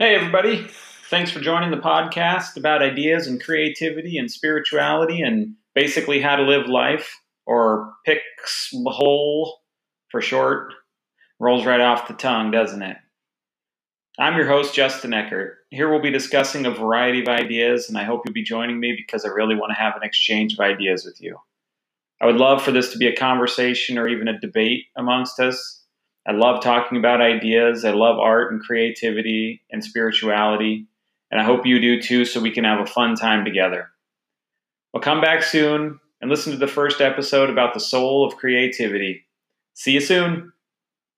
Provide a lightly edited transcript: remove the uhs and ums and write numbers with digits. Hey everybody, thanks for joining the podcast about ideas and creativity and spirituality and basically how to live life, or PixHole for short. Rolls right off the tongue, doesn't it? I'm your host, Justin Eckert. Here we'll be discussing a variety of ideas, and I hope you'll be joining me because I really want to have an exchange of ideas with you. I would love for this to be a conversation or even a debate amongst us. I love talking about ideas. I love art and creativity and spirituality. And I hope you do too, so we can have a fun time together. Well, come back soon and listen to the first episode about the soul of creativity. See you soon.